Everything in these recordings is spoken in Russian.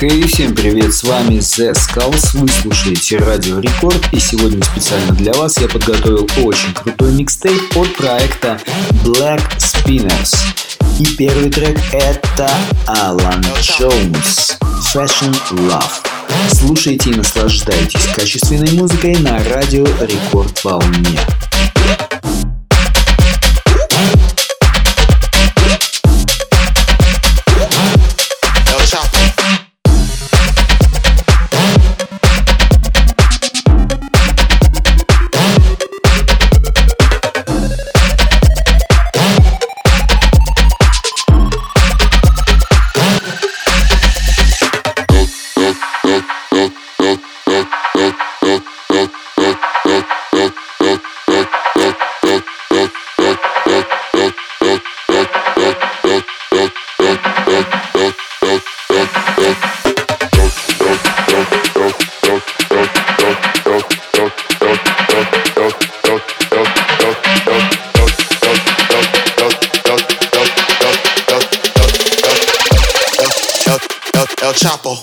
Хей, всем привет, с вами Zeskullz, вы слушаете Радио Рекорд, и сегодня специально для вас я подготовил очень крутой микстейп от проекта Black Spinners. И первый трек это Alan Jones, Fashion Love. Слушайте и наслаждайтесь качественной музыкой на Радио Рекорд волне. Chop.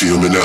feel me now.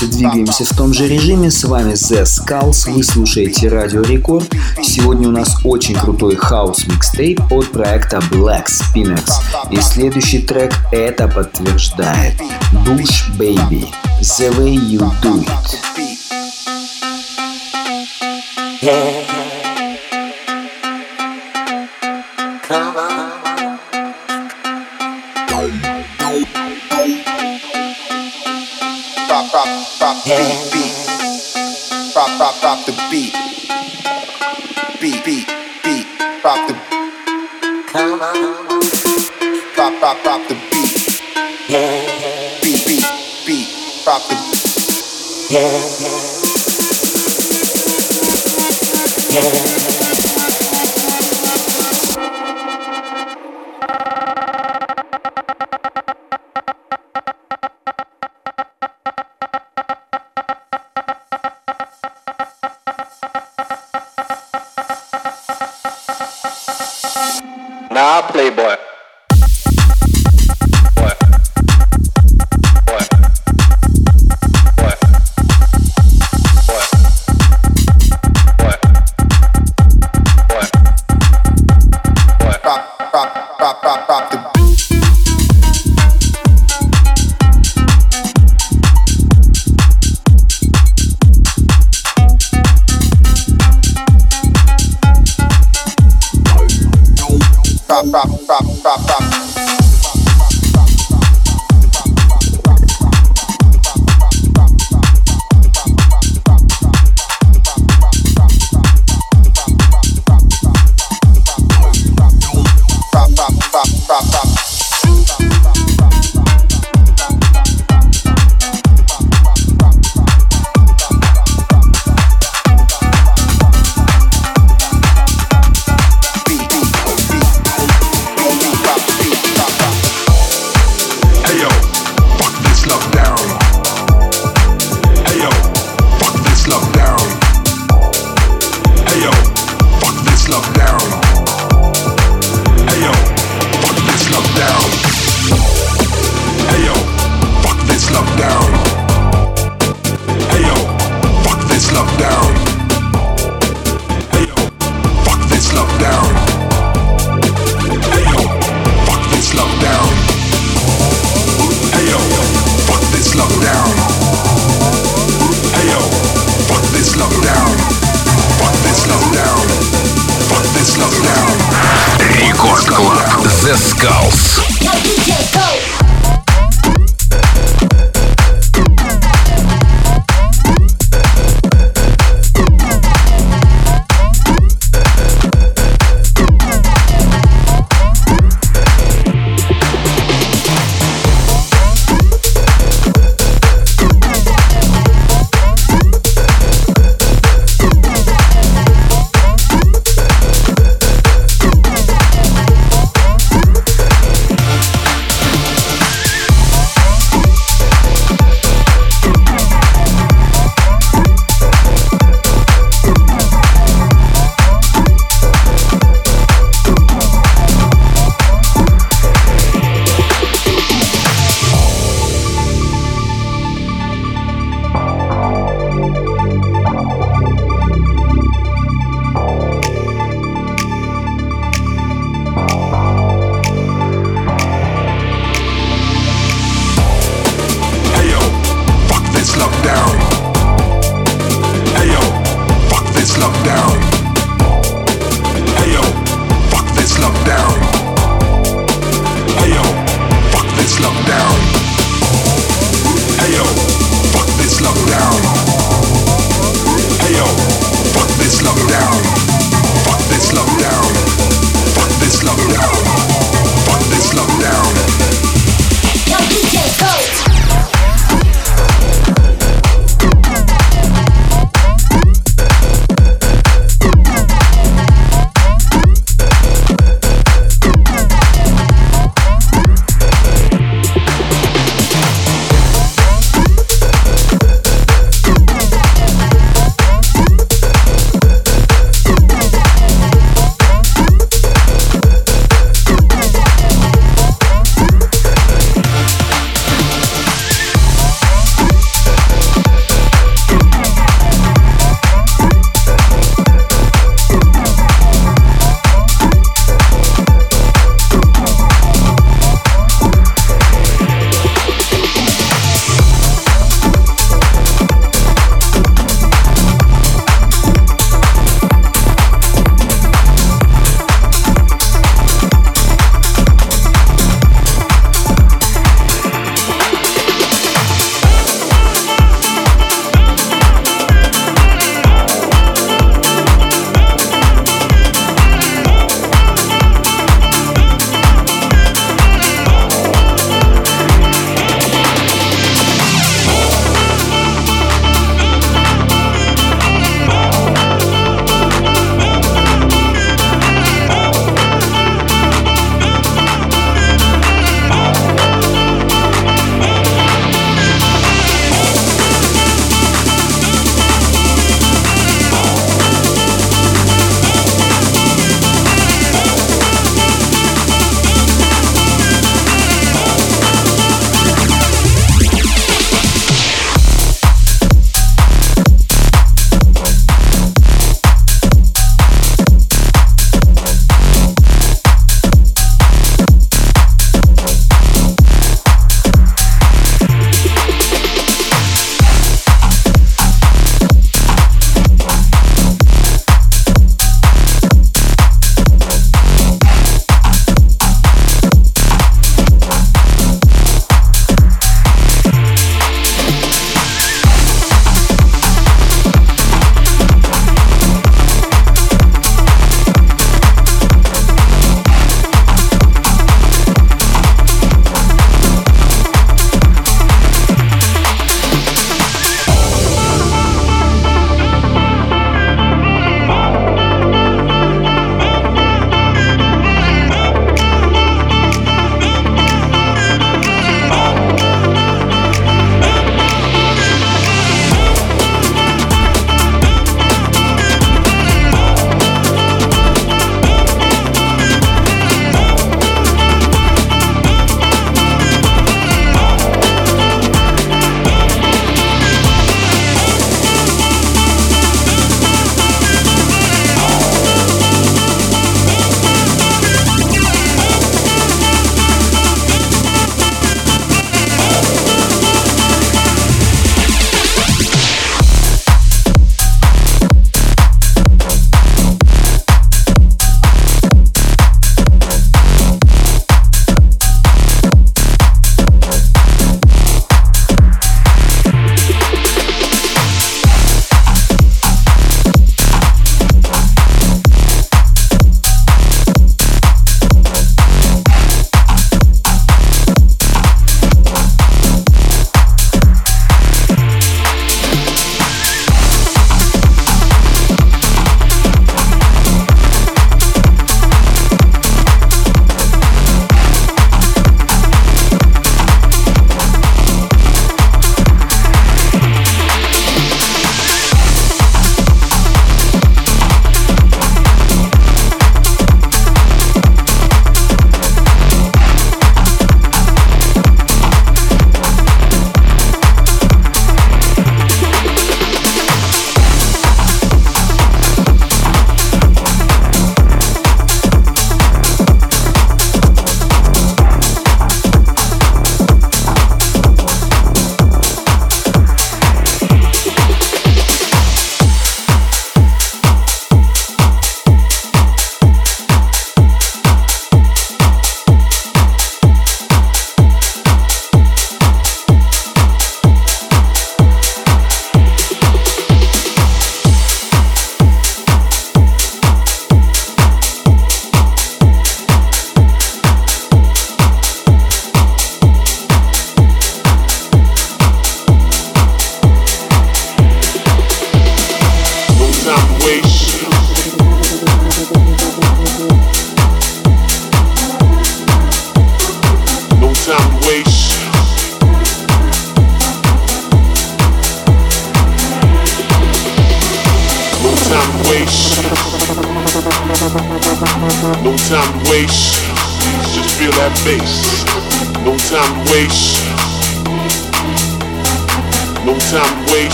Двигаемся в том же режиме. С вами Zeskullz. Вы слушаете Radio Record. Сегодня у нас очень крутой хаус микстейп от проекта Black Spinners. И следующий трек это подтверждает. Bushbaby. The way you do it.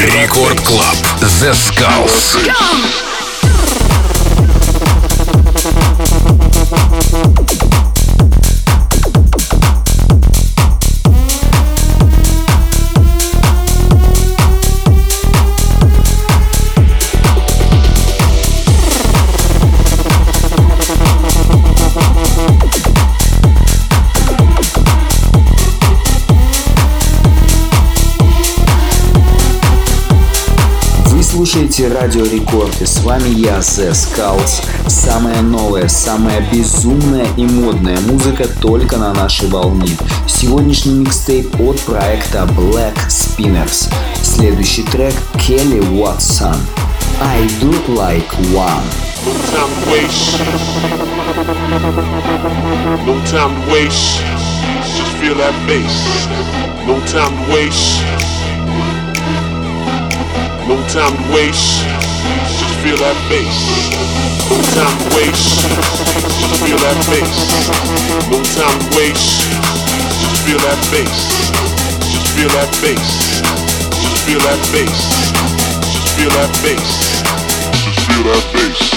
Record Club Zeskullz. Come! Слушайте Радио Рекорд, и с вами я, Zeskullz. Самая новая, самая безумная и модная музыка только на нашей волне. Сегодняшний микстейп от проекта Black Spinners. Следующий трек Kelly Watson. I do like one. No time to waste. No time to waste. Just feel that bass. No time to waste. No time to waste, just feel that bass. No time to waste, just feel that bass. No time to waste, just feel that bass. Just feel that bass. Just feel that bass. Just feel that bass. Just feel that bass.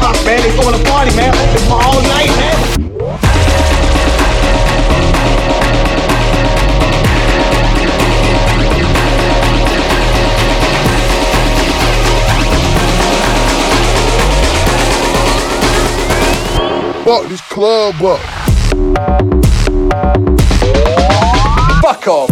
pop, man. They throwing a party, man. It's my whole night, man. Fuck this club up. Fuck off.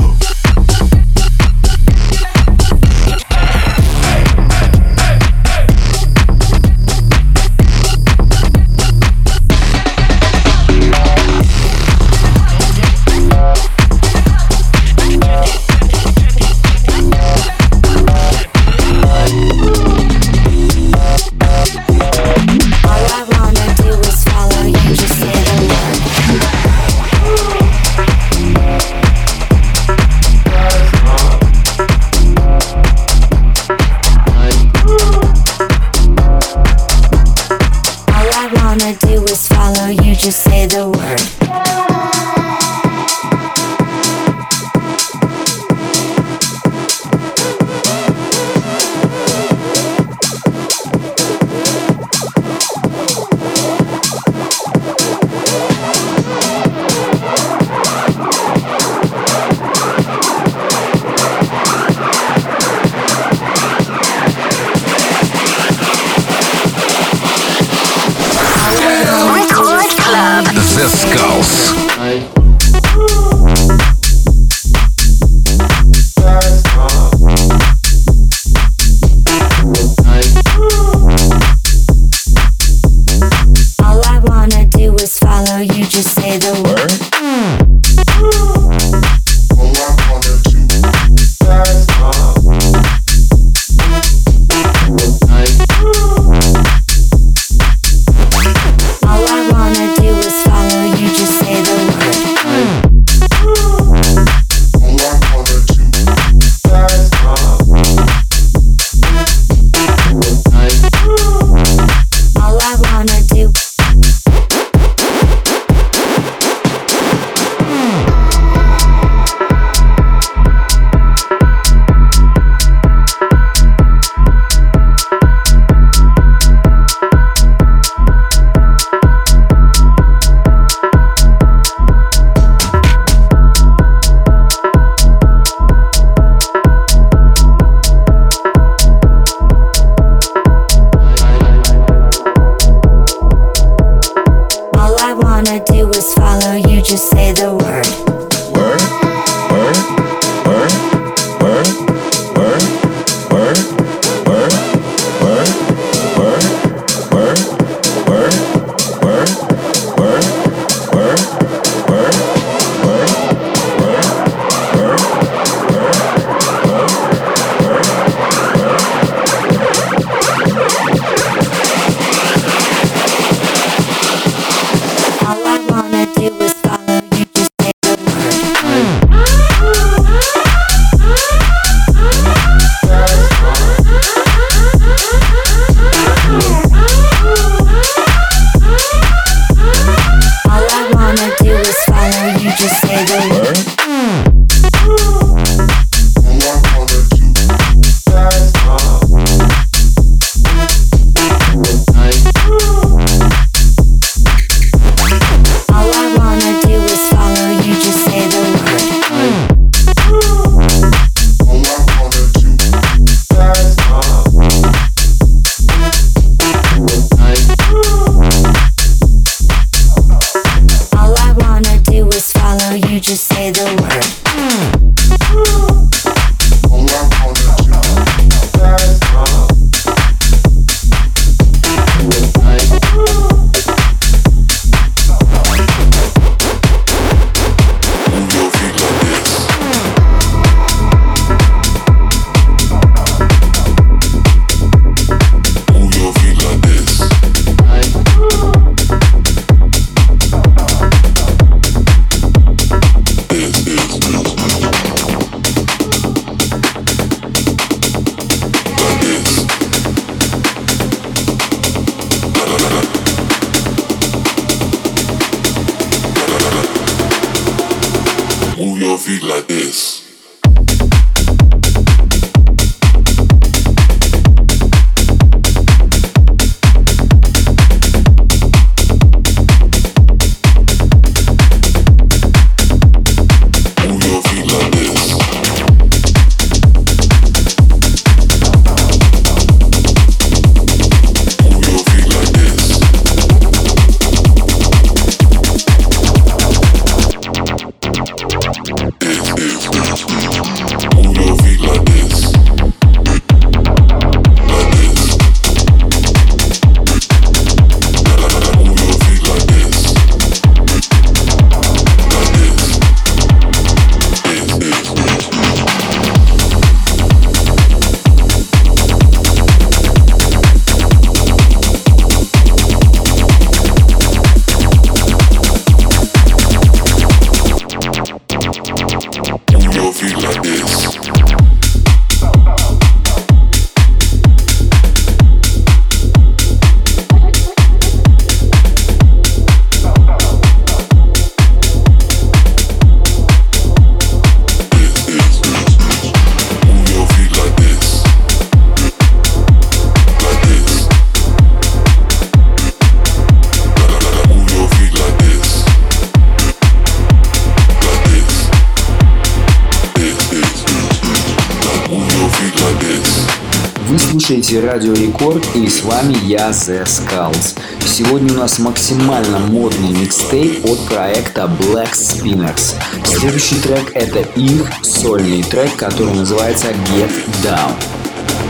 слушаете Радио Рекорд, и с вами я, Zeskullz. Сегодня у нас максимально модный микстейп от проекта Black Spinners. Следующий трек — это их сольный трек, который называется Get Down.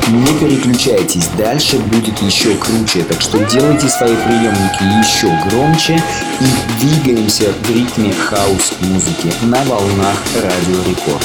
Не переключайтесь, дальше будет еще круче, так что делайте свои приемники еще громче и двигаемся в ритме хаус-музыки на волнах Радио Рекорд.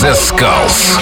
Zeskullz,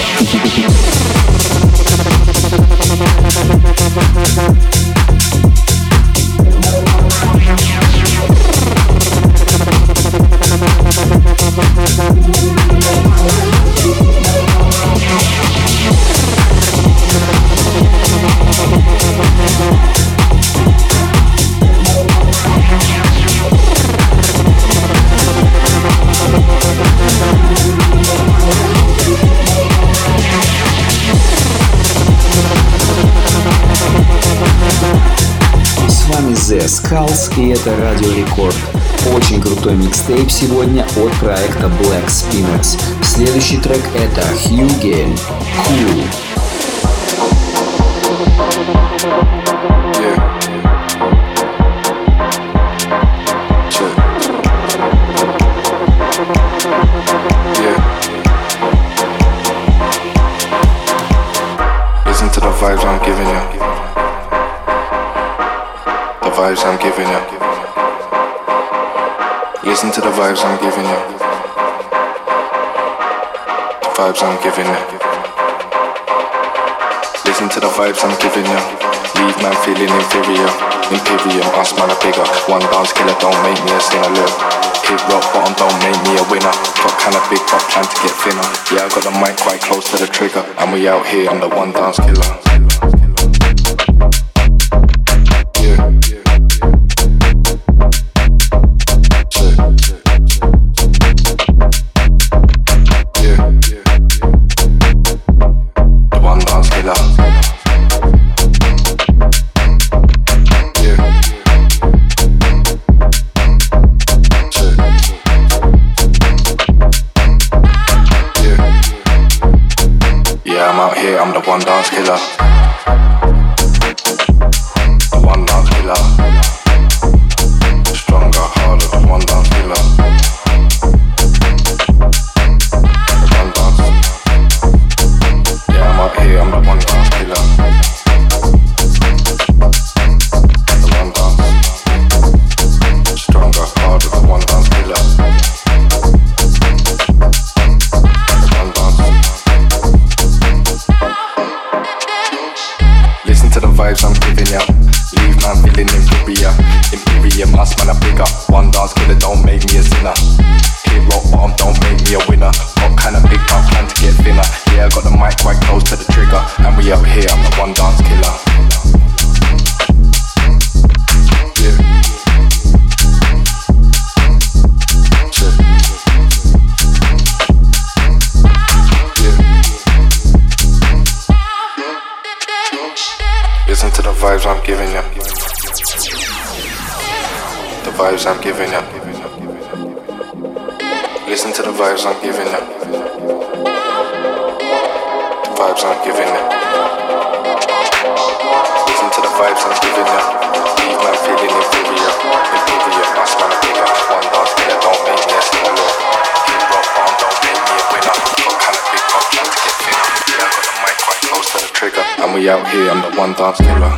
и это Radio Record. Очень крутой микстейп сегодня от проекта Black Spinners. Следующий трек это Hugel Cool. I'm giving you. Listen to the vibes I'm giving you. The vibes I'm giving you. Listen to the vibes I'm giving you. Leave man feeling inferior. Imperium, us man are bigger. One dance killer don't make me a sinner. Look, hit rock bottom don't make me a winner. Fuck kind of big but trying to get thinner. Yeah, I got the mic quite close to the trigger. And we out here, I'm the one dance killer. One dance killer. The one dance killer. Stronger, harder. The one dance killer. The one dance. Yeah, I'm up here. I'm the one dance killer. The one dance. Stronger, harder. The one dance killer. Vibes I'm giving ya. Leave man feeling inferior. Imperium, us man are bigger. One dance killer don't make me a sinner. Hero bottom don't make me a winner. What kind of big man plan to get thinner? Yeah, I got the mic quite close to the trigger. And we out here, I'm the one dance killer. The vibes I'm giving you. The vibes I'm giving you. Listen to the vibes I'm giving you. The vibes I'm giving you. Listen to the vibes I'm giving you. Leave my feeling inferior. Inferior, my smile bigger. One dance killer don't make me a sinner. Keep rock bottom don't make me a winner. What kind of big pop trying to get thinner? Yeah, I got the mic quite close to the trigger. And we out here, I'm the one dance killer.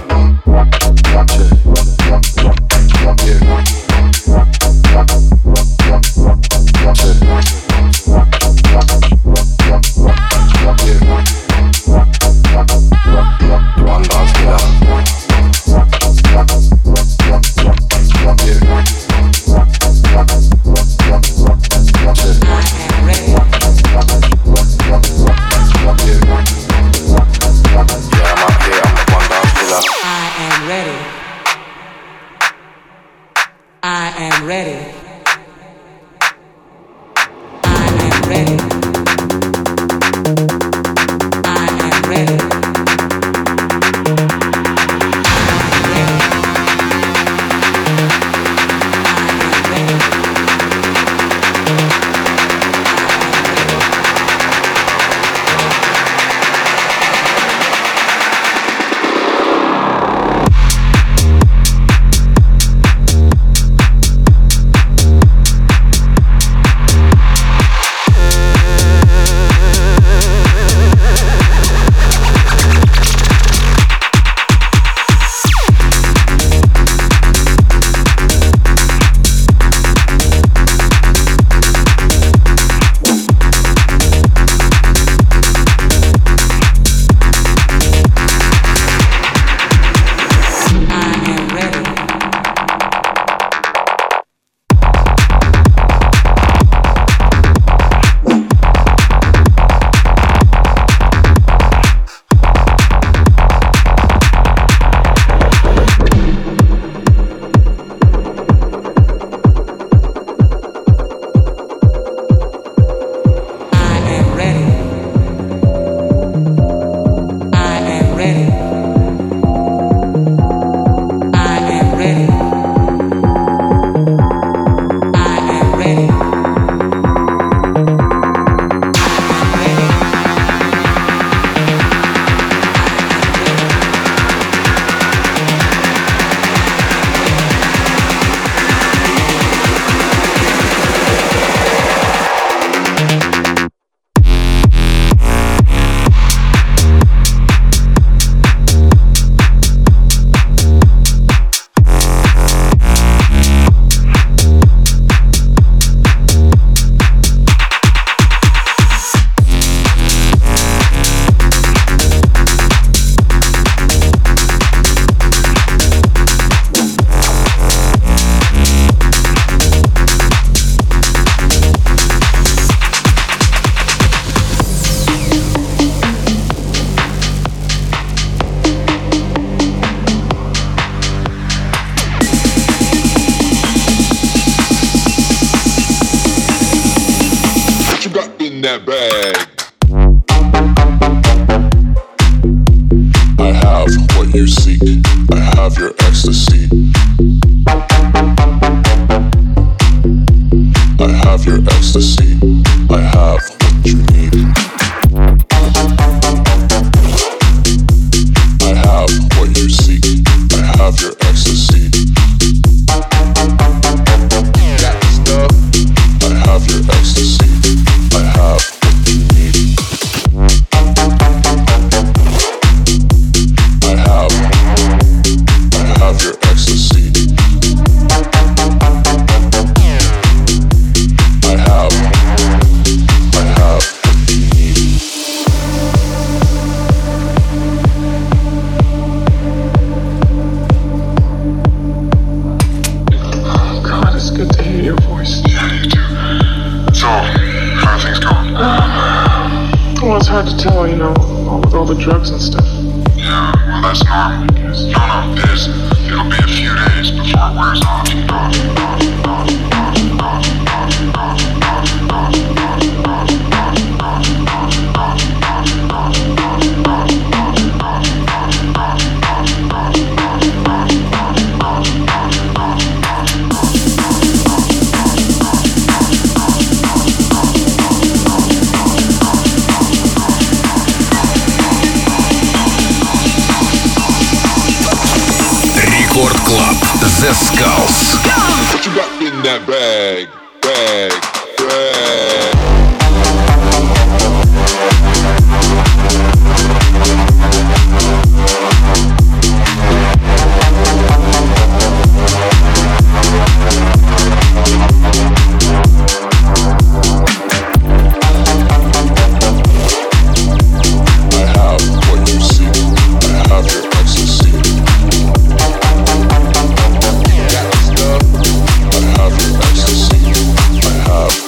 in that bag. I have what you seek. I have your ecstasy. I have your ecstasy. I have what you need. I have what you seek. I have your ecstasy. I have your ecstasy. I have what you need. I have your ecstasy. I have what you need. Oh God, it's good to hear your voice. Yeah, you do. So, how are things going? Well, it's hard to tell, you know, with all the drugs and stuff. Yeah, well, that's normal, I guess. No, it is. It'll be a few days before it wears off. Zeskullz. What you got in that bag? Up.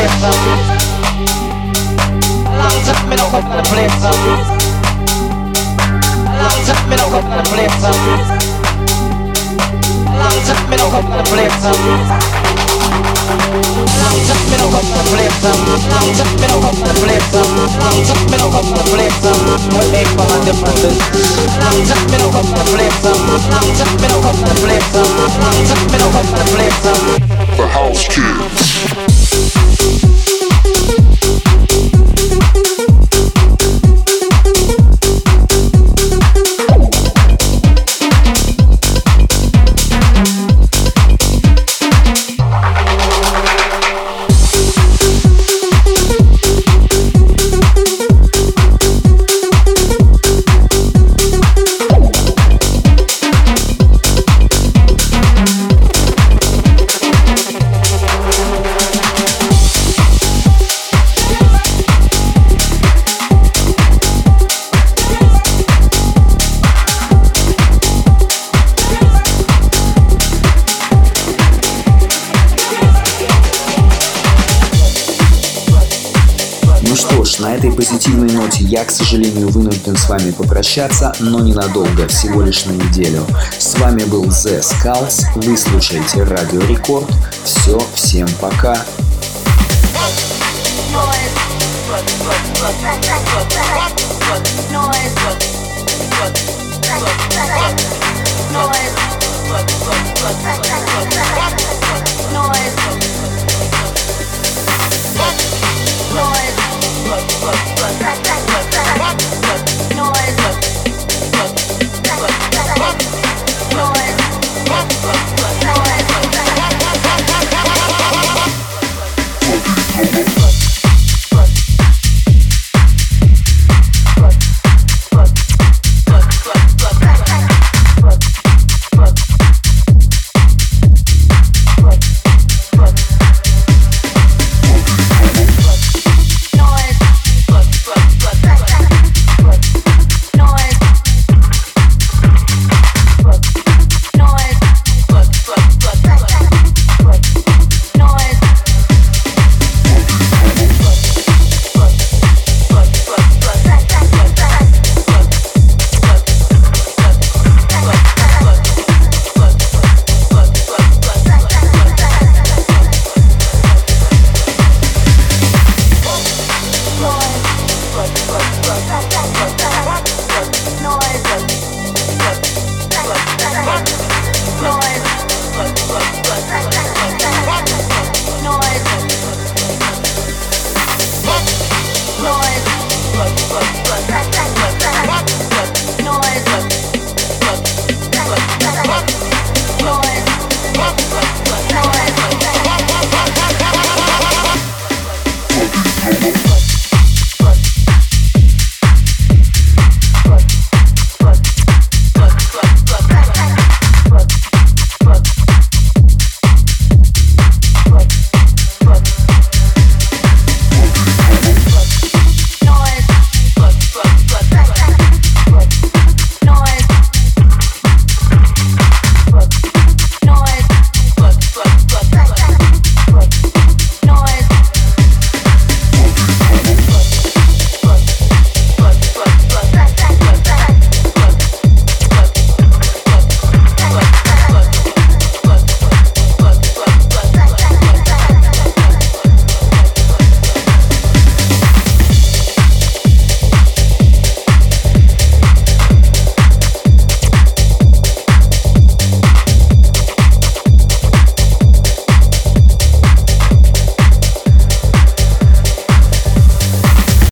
place up. Long time me no come to the place up. Long time me no come to the place up. Long time me no come to the place up. Long time me no come to the place up. Long time me no come to the place up. Long time me no come to the place up. We make all the differences. Long time me no come to the place up. Long time me no come to the place up. Long time me no come to the place up. The house kids. На этой позитивной ноте я, к сожалению, вынужден с вами попрощаться, но ненадолго, всего лишь на неделю. С вами был Zeskullz, вы слушаете Радио Рекорд. Все, всем пока.